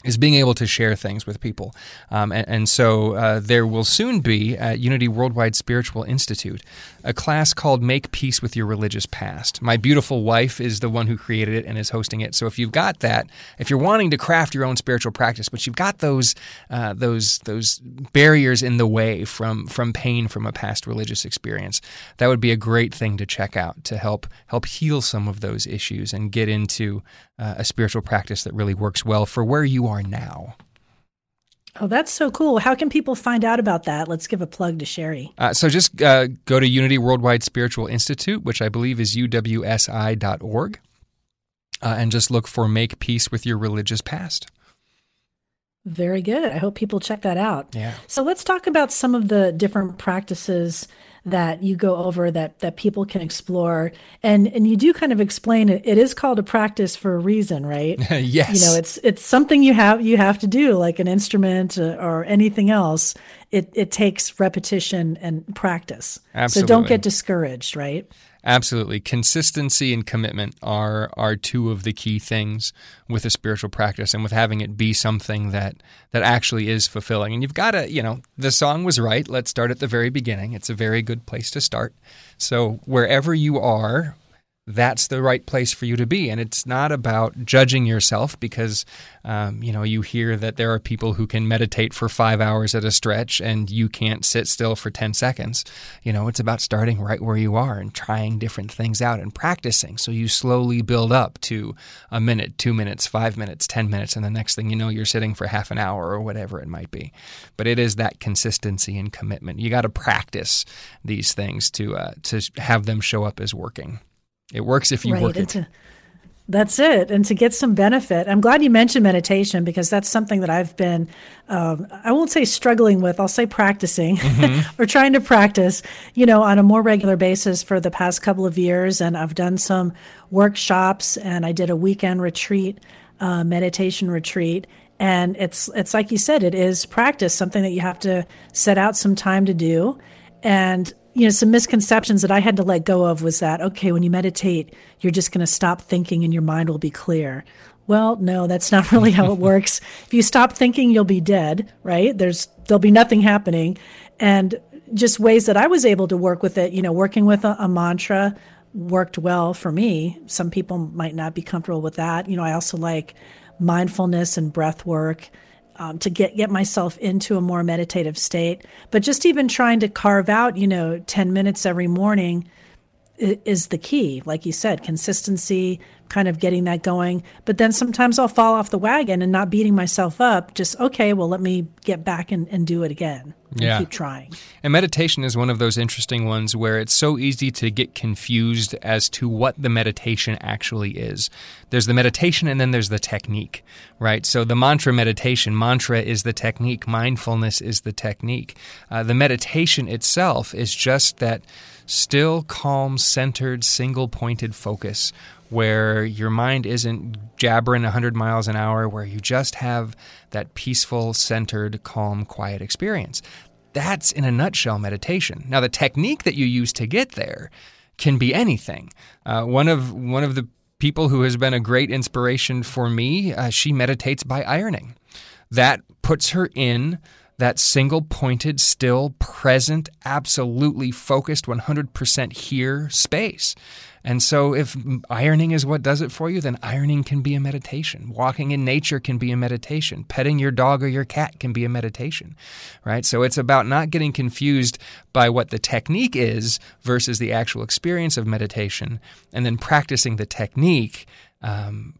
is being able to share things with people. Um, and, and so uh, there will soon be at Unity Worldwide Spiritual Institute a class called Make Peace with Your Religious Past. My beautiful wife is the one who created it and is hosting it. So if you've got that, if you're wanting to craft your own spiritual practice, but you've got those uh, those those barriers in the way from from pain from a past religious experience, that would be a great thing to check out to help help heal some of those issues and get into uh, a spiritual practice that really works well for where you are now. Oh, that's so cool. How can people find out about that? Let's give a plug to Sherry. Uh, so just uh, go to Unity Worldwide Spiritual Institute, which I believe is U W S I dot org, uh, and just look for Make Peace with Your Religious Past. Very good. I hope people check that out. Yeah. So let's talk about some of the different practices that you go over that that people can explore. And and you do kind of explain it. It is called a practice for a reason, right? Yes. You know, it's it's something you have you have to do, like an instrument or anything else. It it takes repetition and practice. Absolutely. So don't get discouraged, right? Absolutely. Consistency and commitment are are two of the key things with a spiritual practice and with having it be something that that actually is fulfilling. And you've got to, you know, the song was right. Let's start at the very beginning. It's a very good place to start. So wherever you are, that's the right place for you to be. And it's not about judging yourself because, um, you know, you hear that there are people who can meditate for five hours at a stretch and you can't sit still for ten seconds. You know, it's about starting right where you are and trying different things out and practicing. So you slowly build up to a minute, two minutes, five minutes, ten minutes, and the next thing you know, you're sitting for half an hour or whatever it might be. But it is that consistency and commitment. You got to practice these things to uh, to have them show up as working. It works if you right. work it. To, that's it. And to get some benefit. I'm glad you mentioned meditation because that's something that I've been, um, I won't say struggling with, I'll say practicing mm-hmm. or trying to practice, you know, on a more regular basis for the past couple of years. And I've done some workshops and I did a weekend retreat, uh, meditation retreat. And it's it's like you said, it is practice, something that you have to set out some time to do. And you know, some misconceptions that I had to let go of was that, okay, when you meditate, you're just going to stop thinking and your mind will be clear. Well, no, that's not really how it works. If you stop thinking, you'll be dead, right? There's, there'll be nothing happening. And just ways that I was able to work with it, you know, working with a, a mantra worked well for me. Some people might not be comfortable with that. You know, I also like mindfulness and breath work. Um, to get, get myself into a more meditative state. But just even trying to carve out, you know, ten minutes every morning is, is the key. Like you said, consistency, kind of getting that going. But then sometimes I'll fall off the wagon and not beating myself up. Just, okay, well, let me get back and, and do it again. Yeah. Keep trying. And meditation is one of those interesting ones where it's so easy to get confused as to what the meditation actually is. There's the meditation and then there's the technique, right? So the mantra meditation, mantra is the technique, mindfulness is the technique. Uh, the meditation itself is just that still, calm, centered, single-pointed focus where your mind isn't jabbering one hundred miles an hour, where you just have that peaceful, centered, calm, quiet experience. That's, in a nutshell, meditation. Now, the technique that you use to get there can be anything. Uh, one of one of the people who has been a great inspiration for me, uh, she meditates by ironing. That puts her in that single-pointed, still, present, absolutely focused, one hundred percent here space. And so if ironing is what does it for you, then ironing can be a meditation. Walking in nature can be a meditation. Petting your dog or your cat can be a meditation, right? So it's about not getting confused by what the technique is versus the actual experience of meditation, and then practicing the technique um,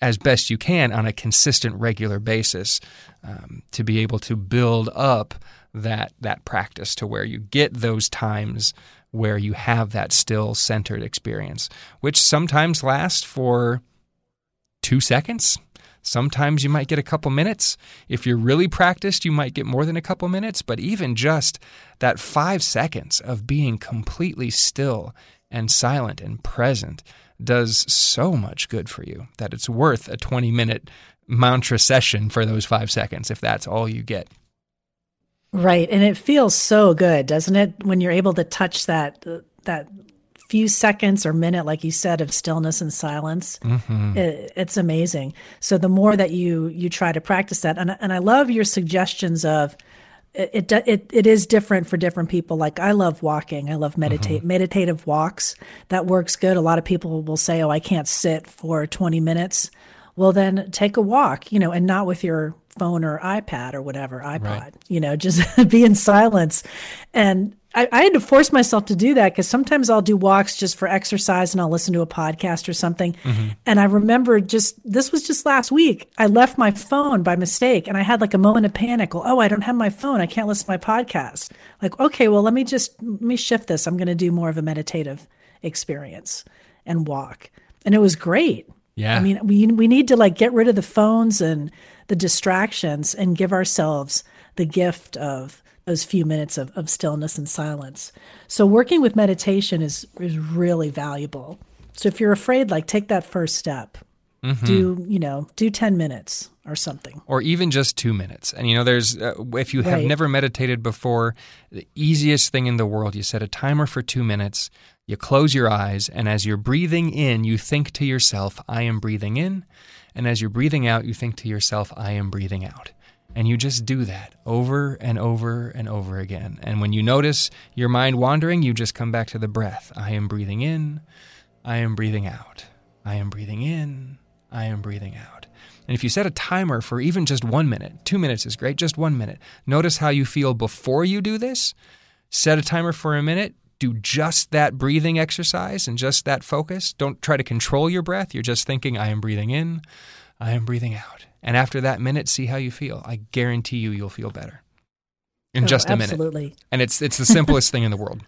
as best you can on a consistent, regular basis um, to be able to build up that that practice to where you get those times where you have that still centered experience, which sometimes lasts for two seconds. Sometimes you might get a couple minutes. If you're really practiced, you might get more than a couple minutes. But even just that five seconds of being completely still and silent and present does so much good for you that it's worth a twenty-minute mantra session for those five seconds if that's all you get. Right. And it feels so good, doesn't it? When you're able to touch that that few seconds or minute, like you said, of stillness and silence, mm-hmm. it, it's amazing. So the more that you you try to practice that, and, and I love your suggestions of it, it, it is different for different people. Like I love walking. I love meditate mm-hmm. meditative walks. That works good. A lot of people will say, oh, I can't sit for twenty minutes. Well, then take a walk, you know, and not with your phone or iPad or whatever, iPod, right. you know, just be in silence. And I, I had to force myself to do that because sometimes I'll do walks just for exercise and I'll listen to a podcast or something. Mm-hmm. And I remember just, this was just last week, I left my phone by mistake and I had like a moment of panic. Oh, I don't have my phone. I can't listen to my podcast. Like, okay, well, let me just, let me shift this. I'm going to do more of a meditative experience and walk. And it was great. Yeah. I mean, we we need to like get rid of the phones and the distractions and give ourselves the gift of those few minutes of, of stillness and silence. So working with meditation is, is really valuable. So if you're afraid, like take that first step, mm-hmm. do, you know, do ten minutes or something. Or even just two minutes. And, you know, there's, uh, if you have right. never meditated before, the easiest thing in the world, you set a timer for two minutes. You close your eyes, and as you're breathing in, you think to yourself, I am breathing in. And as you're breathing out, you think to yourself, I am breathing out. And you just do that over and over and over again. And when you notice your mind wandering, you just come back to the breath. I am breathing in. I am breathing out. I am breathing in. I am breathing out. And if you set a timer for even just one minute, two minutes is great, just one minute. Notice how you feel before you do this. Set a timer for a minute. Do just that breathing exercise and just that focus. Don't try to control your breath. You're just thinking, I am breathing in. I am breathing out. And after that minute, see how you feel. I guarantee you, you'll feel better in oh, just a absolutely. minute. Absolutely. And it's it's the simplest thing in the world.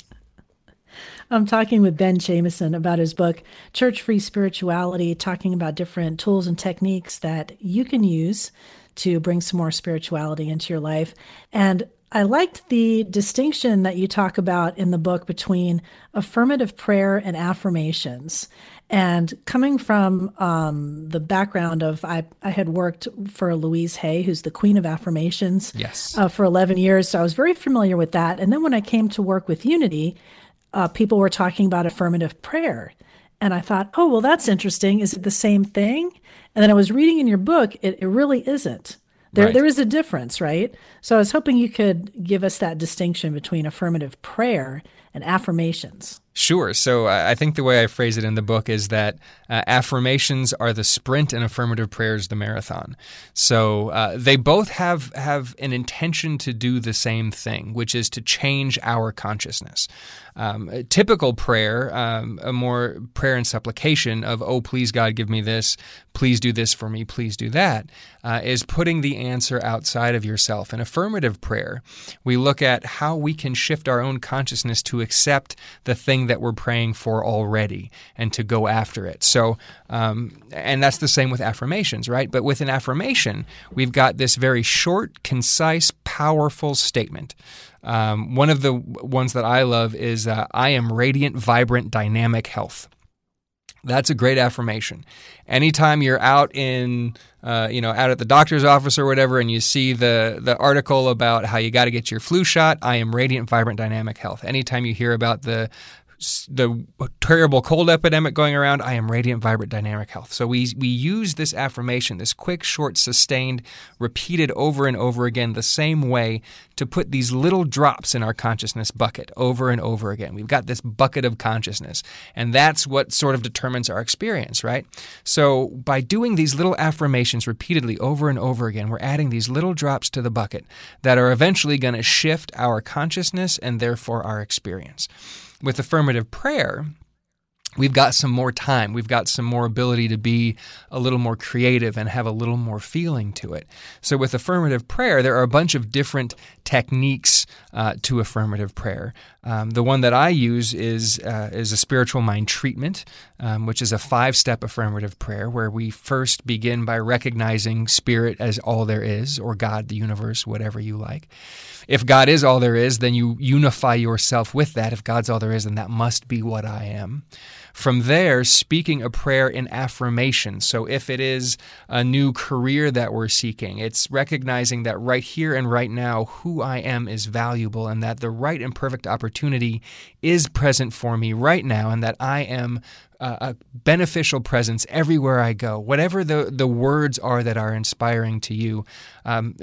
I'm talking with Ben Jamieson about his book, Church-Free Spirituality, talking about different tools and techniques that you can use to bring some more spirituality into your life. And I liked the distinction that you talk about in the book between affirmative prayer and affirmations. And coming from um, the background of, I, I had worked for Louise Hay, who's the queen of affirmations, yes. uh, for eleven years. So I was very familiar with that. And then when I came to work with Unity, Uh, people were talking about affirmative prayer. And I thought, oh, well, that's interesting. Is it the same thing? And then I was reading in your book, it, it really isn't. There, right. there is a difference, right? So I was hoping you could give us that distinction between affirmative prayer and affirmations. Sure. So uh, I think the way I phrase it in the book is that uh, affirmations are the sprint and affirmative prayer is the marathon. So uh, they both have, have an intention to do the same thing, which is to change our consciousness. Um, typical prayer, um, a more prayer and supplication of, oh, please, God, give me this. Please do this for me. Please do that, uh, is putting the answer outside of yourself. In affirmative prayer, we look at how we can shift our own consciousness to accept the thing that we're praying for already and to go after it. So, um, and that's the same with affirmations, right? But with an affirmation, we've got this very short, concise, powerful statement. Um, one of the ones that I love is, uh, I am radiant, vibrant, dynamic health. That's a great affirmation. Anytime you're out in, uh, you know, out at the doctor's office or whatever, and you see the the article about how you got to get your flu shot, I am radiant, vibrant, dynamic health. Anytime you hear about the the terrible cold epidemic going around, I am radiant, vibrant, dynamic health. So we we use this affirmation, this quick, short, sustained, repeated over and over again the same way to put these little drops in our consciousness bucket over and over again. We've got this bucket of consciousness, and that's what sort of determines our experience, right? So by doing these little affirmations repeatedly over and over again, we're adding these little drops to the bucket that are eventually going to shift our consciousness and therefore our experience. With affirmative prayer, we've got some more time. We've got some more ability to be a little more creative and have a little more feeling to it. So with affirmative prayer, there are a bunch of different techniques uh, to affirmative prayer. Um, the one that I use is uh, is a spiritual mind treatment, um, which is a five-step affirmative prayer where we first begin by recognizing spirit as all there is, or God, the universe, whatever you like. If God is all there is, then you unify yourself with that. If God's all there is, then that must be what I am. From there, speaking a prayer in affirmation. So if it is a new career that we're seeking, it's recognizing that right here and right now, who I am is valuable and that the right and perfect opportunity is present for me right now and that I am a beneficial presence everywhere I go, whatever the, the words are that are inspiring to you, um,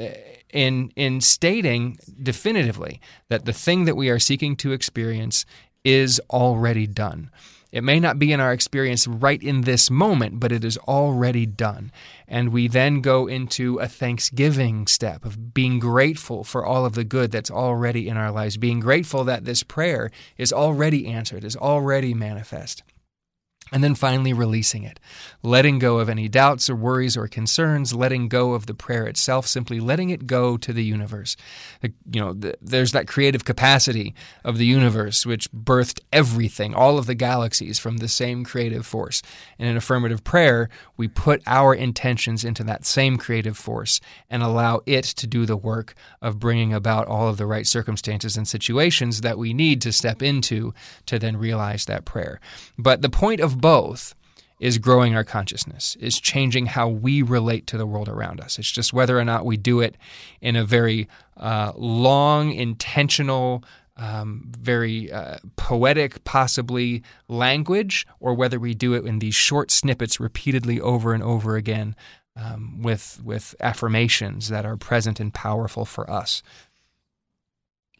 in, in stating definitively that the thing that we are seeking to experience is already done. It may not be in our experience right in this moment, but it is already done. And we then go into a thanksgiving step of being grateful for all of the good that's already in our lives, being grateful that this prayer is already answered, is already manifest. And then finally releasing it, letting go of any doubts or worries or concerns, letting go of the prayer itself, simply letting it go to the universe. You know, there's that creative capacity of the universe which birthed everything, all of the galaxies from the same creative force. And in affirmative prayer, we put our intentions into that same creative force and allow it to do the work of bringing about all of the right circumstances and situations that we need to step into to then realize that prayer. But the point of both is growing our consciousness, is changing how we relate to the world around us. It's just whether or not we do it in a very uh, long, intentional, um, very uh, poetic, possibly language, or whether we do it in these short snippets repeatedly over and over again um, with with affirmations that are present and powerful for us.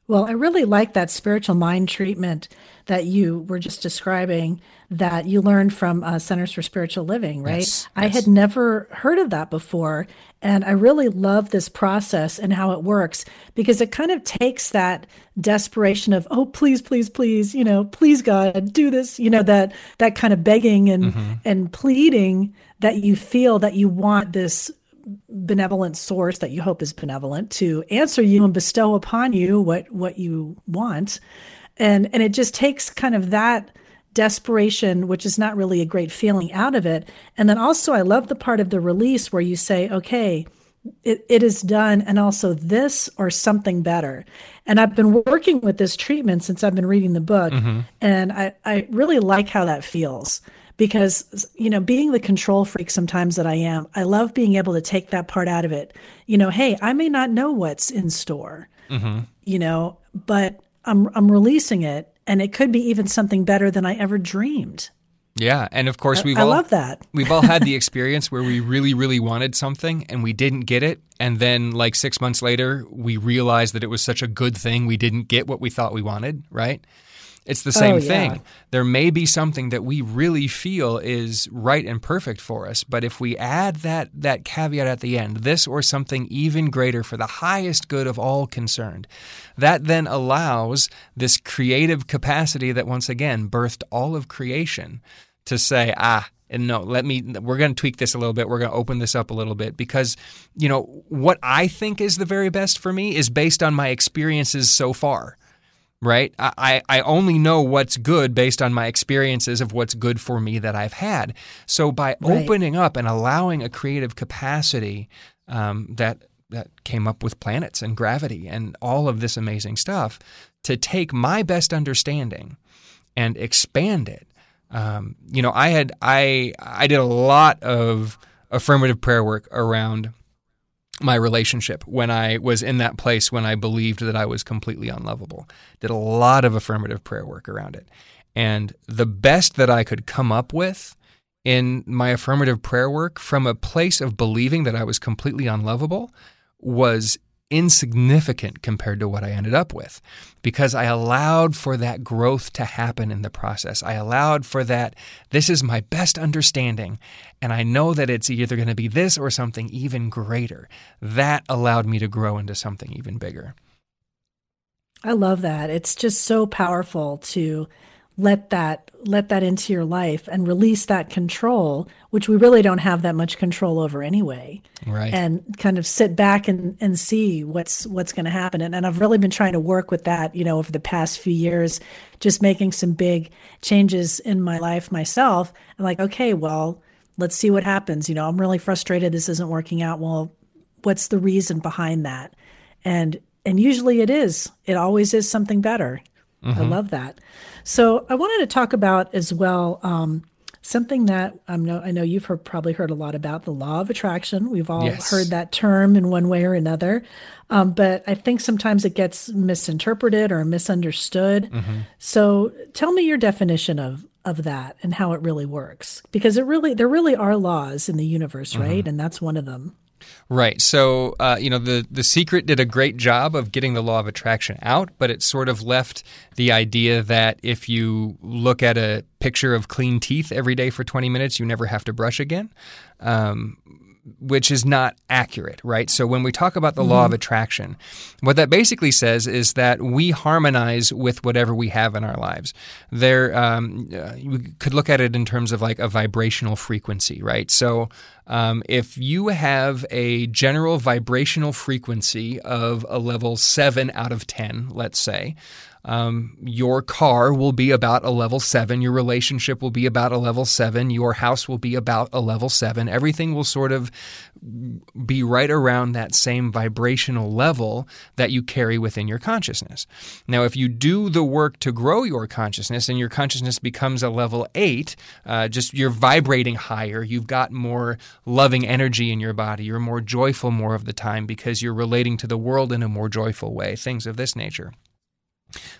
Well, I really like that spiritual mind treatment that you were just describing that you learned from uh, Centers for Spiritual Living, right? Yes, I yes. had never heard of that before. And I really love this process and how it works, because it kind of takes that desperation of, oh, please, please, please, you know, please, God, do this, you know, that that kind of begging and, mm-hmm. and pleading that you feel that you want this benevolent source that you hope is benevolent to answer you and bestow upon you what, what you want. And, and it just takes kind of that desperation, which is not really a great feeling, out of it. And then also I love the part of the release where you say, okay, it, it is done. And also this or something better. And I've been working with this treatment since I've been reading the book. Mm-hmm. And I, I really like how that feels. Because, you know, being the control freak sometimes that I am, I love being able to take that part out of it. You know, hey, I may not know what's in store, mm-hmm. you know, but I'm I'm releasing it, and it could be even something better than I ever dreamed. Yeah, and of course we've I, I all, love that. We've all had the experience where we really, really wanted something and we didn't get it, and then like six months later we realized that it was such a good thing we didn't get what we thought we wanted, right? It's the same oh, yeah. thing. There may be something that we really feel is right and perfect for us, but if we add that that caveat at the end, this or something even greater for the highest good of all concerned, that then allows this creative capacity that once again birthed all of creation to say, ah, and no, let me, we're going to tweak this a little bit. We're going to open this up a little bit because, you know, what I think is the very best for me is based on my experiences so far. Right? I, I only know what's good based on my experiences of what's good for me that I've had. So by right. opening up and allowing a creative capacity um, that that came up with planets and gravity and all of this amazing stuff to take my best understanding and expand it. Um, you know, I had I I did a lot of affirmative prayer work around my relationship when I was in that place when I believed that I was completely unlovable. Did a lot of affirmative prayer work around it. And the best that I could come up with in my affirmative prayer work from a place of believing that I was completely unlovable was insignificant compared to what I ended up with, because I allowed for that growth to happen in the process. I allowed for that, this is my best understanding, and I know that it's either going to be this or something even greater. That allowed me to grow into something even bigger. I love that. It's just so powerful to let that let that into your life and release that control, which we really don't have that much control over anyway. Right. And kind of sit back and, and see what's what's going to happen. And, and I've really been trying to work with that, you know, over the past few years, just making some big changes in my life myself. I'm like, okay, well, let's see what happens. You know, I'm really frustrated. This isn't working out. Well, what's the reason behind that? And and usually it is. It always is something better. Mm-hmm. I love that. So I wanted to talk about as well um, something that um, no, I know you've heard, probably heard a lot about, the law of attraction. We've all yes. heard that term in one way or another, um, but I think sometimes it gets misinterpreted or misunderstood. Mm-hmm. So tell me your definition of of that and how it really works, because it really there really are laws in the universe, mm-hmm. right? And that's one of them. Right. So, uh, you know, the, the Secret did a great job of getting the law of attraction out, but it sort of left the idea that if you look at a picture of clean teeth every day for twenty minutes, you never have to brush again, um, which is not accurate, right? So when we talk about the mm-hmm. law of attraction, what that basically says is that we harmonize with whatever we have in our lives. There, um, you could look at it in terms of like a vibrational frequency, right? So Um, if you have a general vibrational frequency of a level seven out of ten, let's say, um, your car will be about a level seven, your relationship will be about a level seven, your house will be about a level seven. Everything will sort of be right around that same vibrational level that you carry within your consciousness. Now, if you do the work to grow your consciousness and your consciousness becomes a level eight, uh, just you're vibrating higher, you've got more loving energy in your body. You're more joyful more of the time because you're relating to the world in a more joyful way, things of this nature.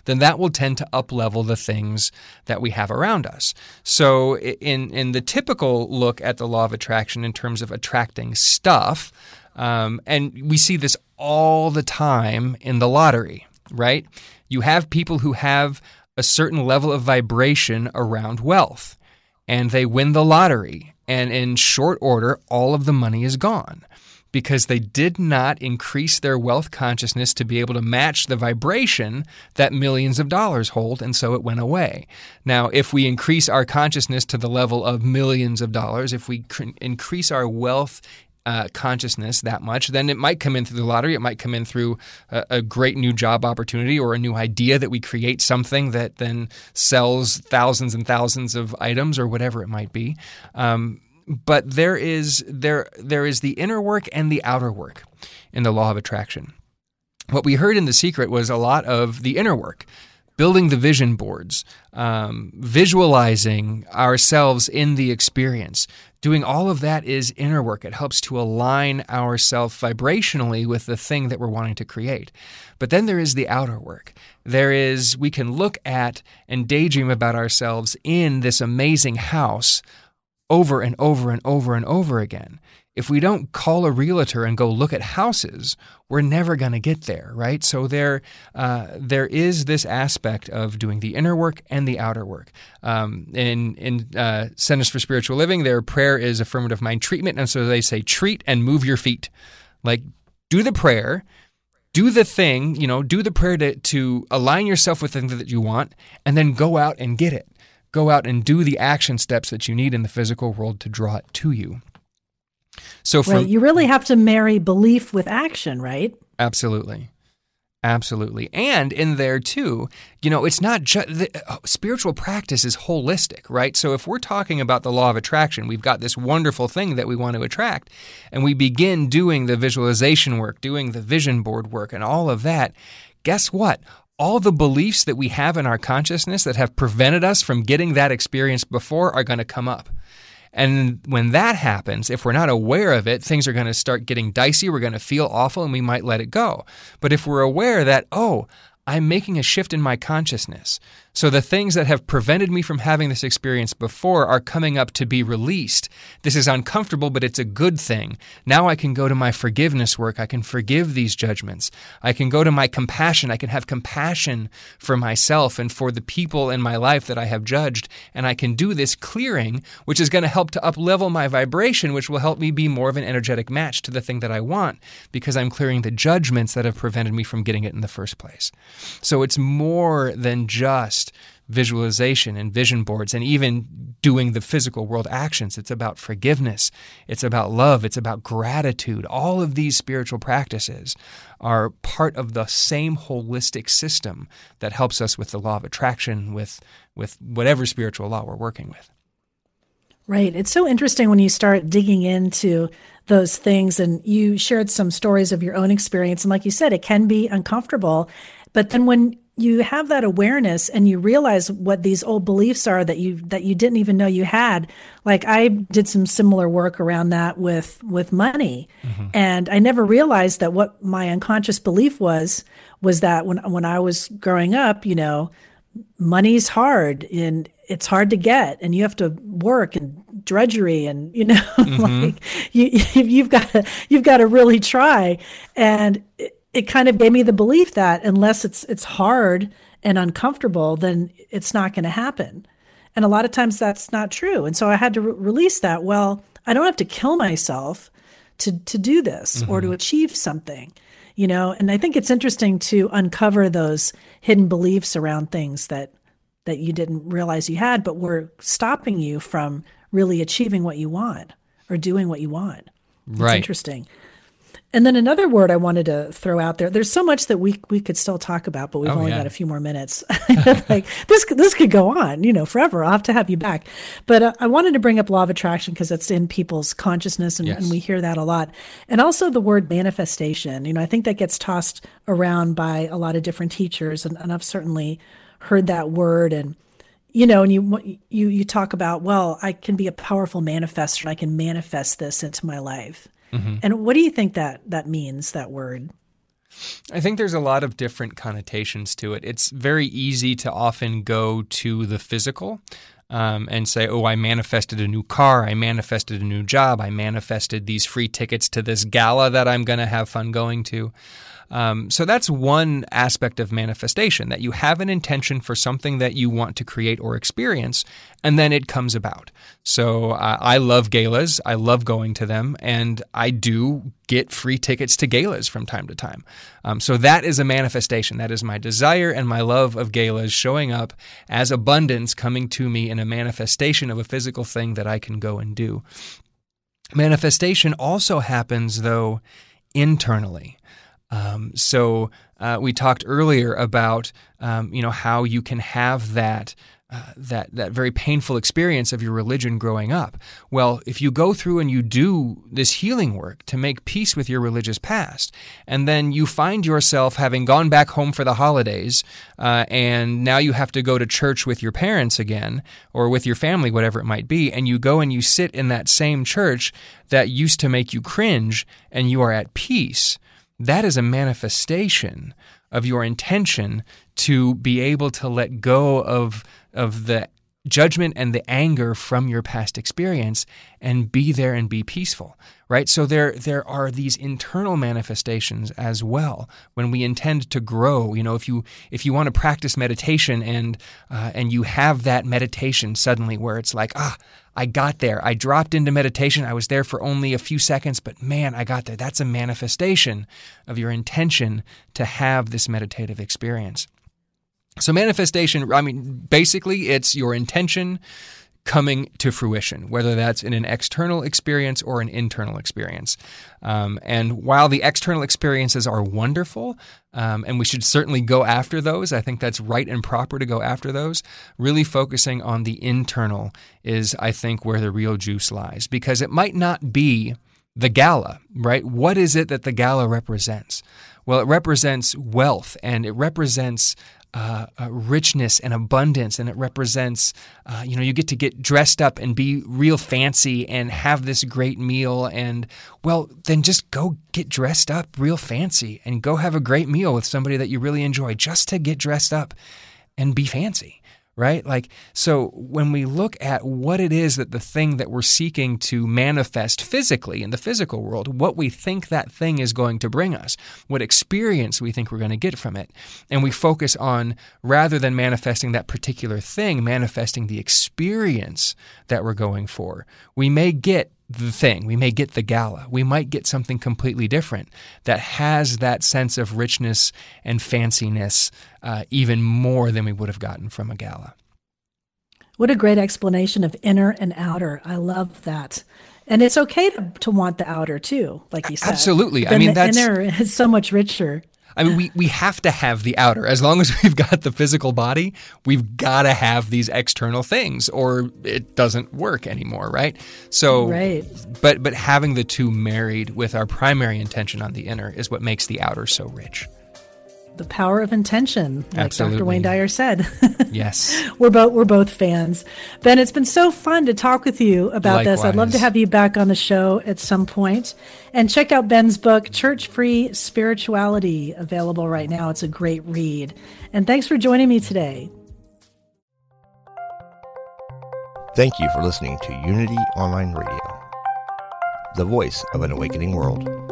Then that will tend to up-level the things that we have around us. So in, in the typical look at the law of attraction in terms of attracting stuff, um, and we see this all the time in the lottery. right? You have people who have a certain level of vibration around wealth, and they win the lottery, and in short order, all of the money is gone because they did not increase their wealth consciousness to be able to match the vibration that millions of dollars hold, and so it went away. Now, if we increase our consciousness to the level of millions of dollars, if we increase our wealth Uh, consciousness that much, then it might come in through the lottery. It might come in through a, a great new job opportunity or a new idea that we create, something that then sells thousands and thousands of items or whatever it might be. Um, but there is there there is the inner work and the outer work in the law of attraction. What we heard in The Secret was a lot of the inner work. Building the vision boards, um, visualizing ourselves in the experience, doing all of that is inner work. It helps to align ourselves vibrationally with the thing that we're wanting to create. But then there is the outer work. There is, we can look at and daydream about ourselves in this amazing house over and over and over and over again. If we don't call a realtor and go look at houses, we're never going to get there, right? So there, uh, there is this aspect of doing the inner work and the outer work. Um, in in uh, Centers for Spiritual Living, their prayer is affirmative mind treatment, and so they say treat and move your feet. Like, do the prayer, do the thing, you know, do the prayer to, to align yourself with the thing that you want, and then go out and get it. Go out and do the action steps that you need in the physical world to draw it to you. So from, right, you really have to marry belief with action, right? Absolutely. Absolutely. And in there too, you know, it's not just – spiritual practice is holistic, right? So if we're talking about the law of attraction, we've got this wonderful thing that we want to attract, and we begin doing the visualization work, doing the vision board work and all of that, guess what? All the beliefs that we have in our consciousness that have prevented us from getting that experience before are going to come up. And when that happens, if we're not aware of it, things are going to start getting dicey, we're going to feel awful, and we might let it go. But if we're aware that, oh, I'm making a shift in my consciousness, so the things that have prevented me from having this experience before are coming up to be released. This is uncomfortable, but it's a good thing. Now I can go to my forgiveness work. I can forgive these judgments. I can go to my compassion. I can have compassion for myself and for the people in my life that I have judged. And I can do this clearing, which is going to help to uplevel my vibration, which will help me be more of an energetic match to the thing that I want, because I'm clearing the judgments that have prevented me from getting it in the first place. So it's more than just visualization and vision boards and even doing the physical world actions. It's about forgiveness. It's about love. It's about gratitude. All of these spiritual practices are part of the same holistic system that helps us with the law of attraction, with, with whatever spiritual law we're working with. Right. It's so interesting when you start digging into those things, and you shared some stories of your own experience. And like you said, it can be uncomfortable. But then when you have that awareness and you realize what these old beliefs are that you that you didn't even know you had. Like, I did some similar work around that with with money. Mm-hmm. And I never realized that what my unconscious belief was, was that when when I was growing up, you know, money's hard and it's hard to get, and you have to work and drudgery, and you know, mm-hmm. like you you've got to you've got to really try. And it, It kind of gave me the belief that unless it's it's hard and uncomfortable, then it's not going to happen. And a lot of times that's not true. And so I had to re- release that. Well, I don't have to kill myself to to do this mm-hmm. or to achieve something, you know. And I think it's interesting to uncover those hidden beliefs around things that that you didn't realize you had, but were stopping you from really achieving what you want or doing what you want. It's right. Interesting. And then another word I wanted to throw out there. There's so much that we we could still talk about, but we've oh, only yeah. got a few more minutes. Like this this could go on, you know, forever. I'll have to have you back. But uh, I wanted to bring up law of attraction because it's in people's consciousness, and, yes. and we hear that a lot. And also the word manifestation. You know, I think that gets tossed around by a lot of different teachers, and, and I've certainly heard that word. And you know, and you you you talk about, well, I can be a powerful manifester. I can manifest this into my life. Mm-hmm. And what do you think that that means, that word? I think there's a lot of different connotations to it. It's very easy to often go to the physical um, and say, oh, I manifested a new car. I manifested a new job. I manifested these free tickets to this gala that I'm going to have fun going to. Um, so that's one aspect of manifestation, that you have an intention for something that you want to create or experience, and then it comes about. So uh, I love galas. I love going to them, and I do get free tickets to galas from time to time. Um, so that is a manifestation. That is my desire and my love of galas showing up as abundance coming to me in a manifestation of a physical thing that I can go and do. Manifestation also happens, though, internally. Um, so uh, we talked earlier about um, you know how you can have that uh, that that very painful experience of your religion growing up. Well, if you go through and you do this healing work to make peace with your religious past, and then you find yourself having gone back home for the holidays, uh, and now you have to go to church with your parents again or with your family, whatever it might be, and you go and you sit in that same church that used to make you cringe, and you are at peace. That is a manifestation of your intention to be able to let go of of the judgment and the anger from your past experience and be there and be peaceful, right? So there there are these internal manifestations as well when we intend to grow. You know, if you if you want to practice meditation and uh, and you have that meditation suddenly where it's like, ah, I got there. I dropped into meditation. I was there for only a few seconds, but man, I got there. That's a manifestation of your intention to have this meditative experience. So manifestation, I mean, basically it's your intention coming to fruition, whether that's in an external experience or an internal experience. Um, and while the external experiences are wonderful, um, and we should certainly go after those, I think that's right and proper to go after those, really focusing on the internal is, I think, where the real juice lies. Because it might not be the gala, right? What is it that the gala represents? Well, it represents wealth, and it represents Uh, uh, richness and abundance, and it represents, uh, you know, you get to get dressed up and be real fancy and have this great meal, and well, then just go get dressed up real fancy and go have a great meal with somebody that you really enjoy just to get dressed up and be fancy, right? Like, so when we look at what it is that the thing that we're seeking to manifest physically in the physical world, what we think that thing is going to bring us, what experience we think we're going to get from it, and we focus on, rather than manifesting that particular thing, manifesting the experience that we're going for, we may get the thing. We may get the gala. We might get something completely different that has that sense of richness and fanciness uh, even more than we would have gotten from a gala. What a great explanation of inner and outer. I love that. And it's okay to, to want the outer too, like you said. Absolutely. I mean, the that's... inner is so much richer. I mean, we, we have to have the outer. As long as we've got the physical body, we've got to have these external things or it doesn't work anymore, right? So, right. But, but having the two married with our primary intention on the inner is what makes the outer so rich. The power of intention, like Absolutely. Doctor Wayne Dyer said. Yes. We're both we're both fans. Ben, it's been so fun to talk with you about Likewise. This. I'd love to have you back on the show at some point. And check out Ben's book, Church-Free Spirituality, available right now. It's a great read. And thanks for joining me today. Thank you for listening to Unity Online Radio, the voice of an awakening world.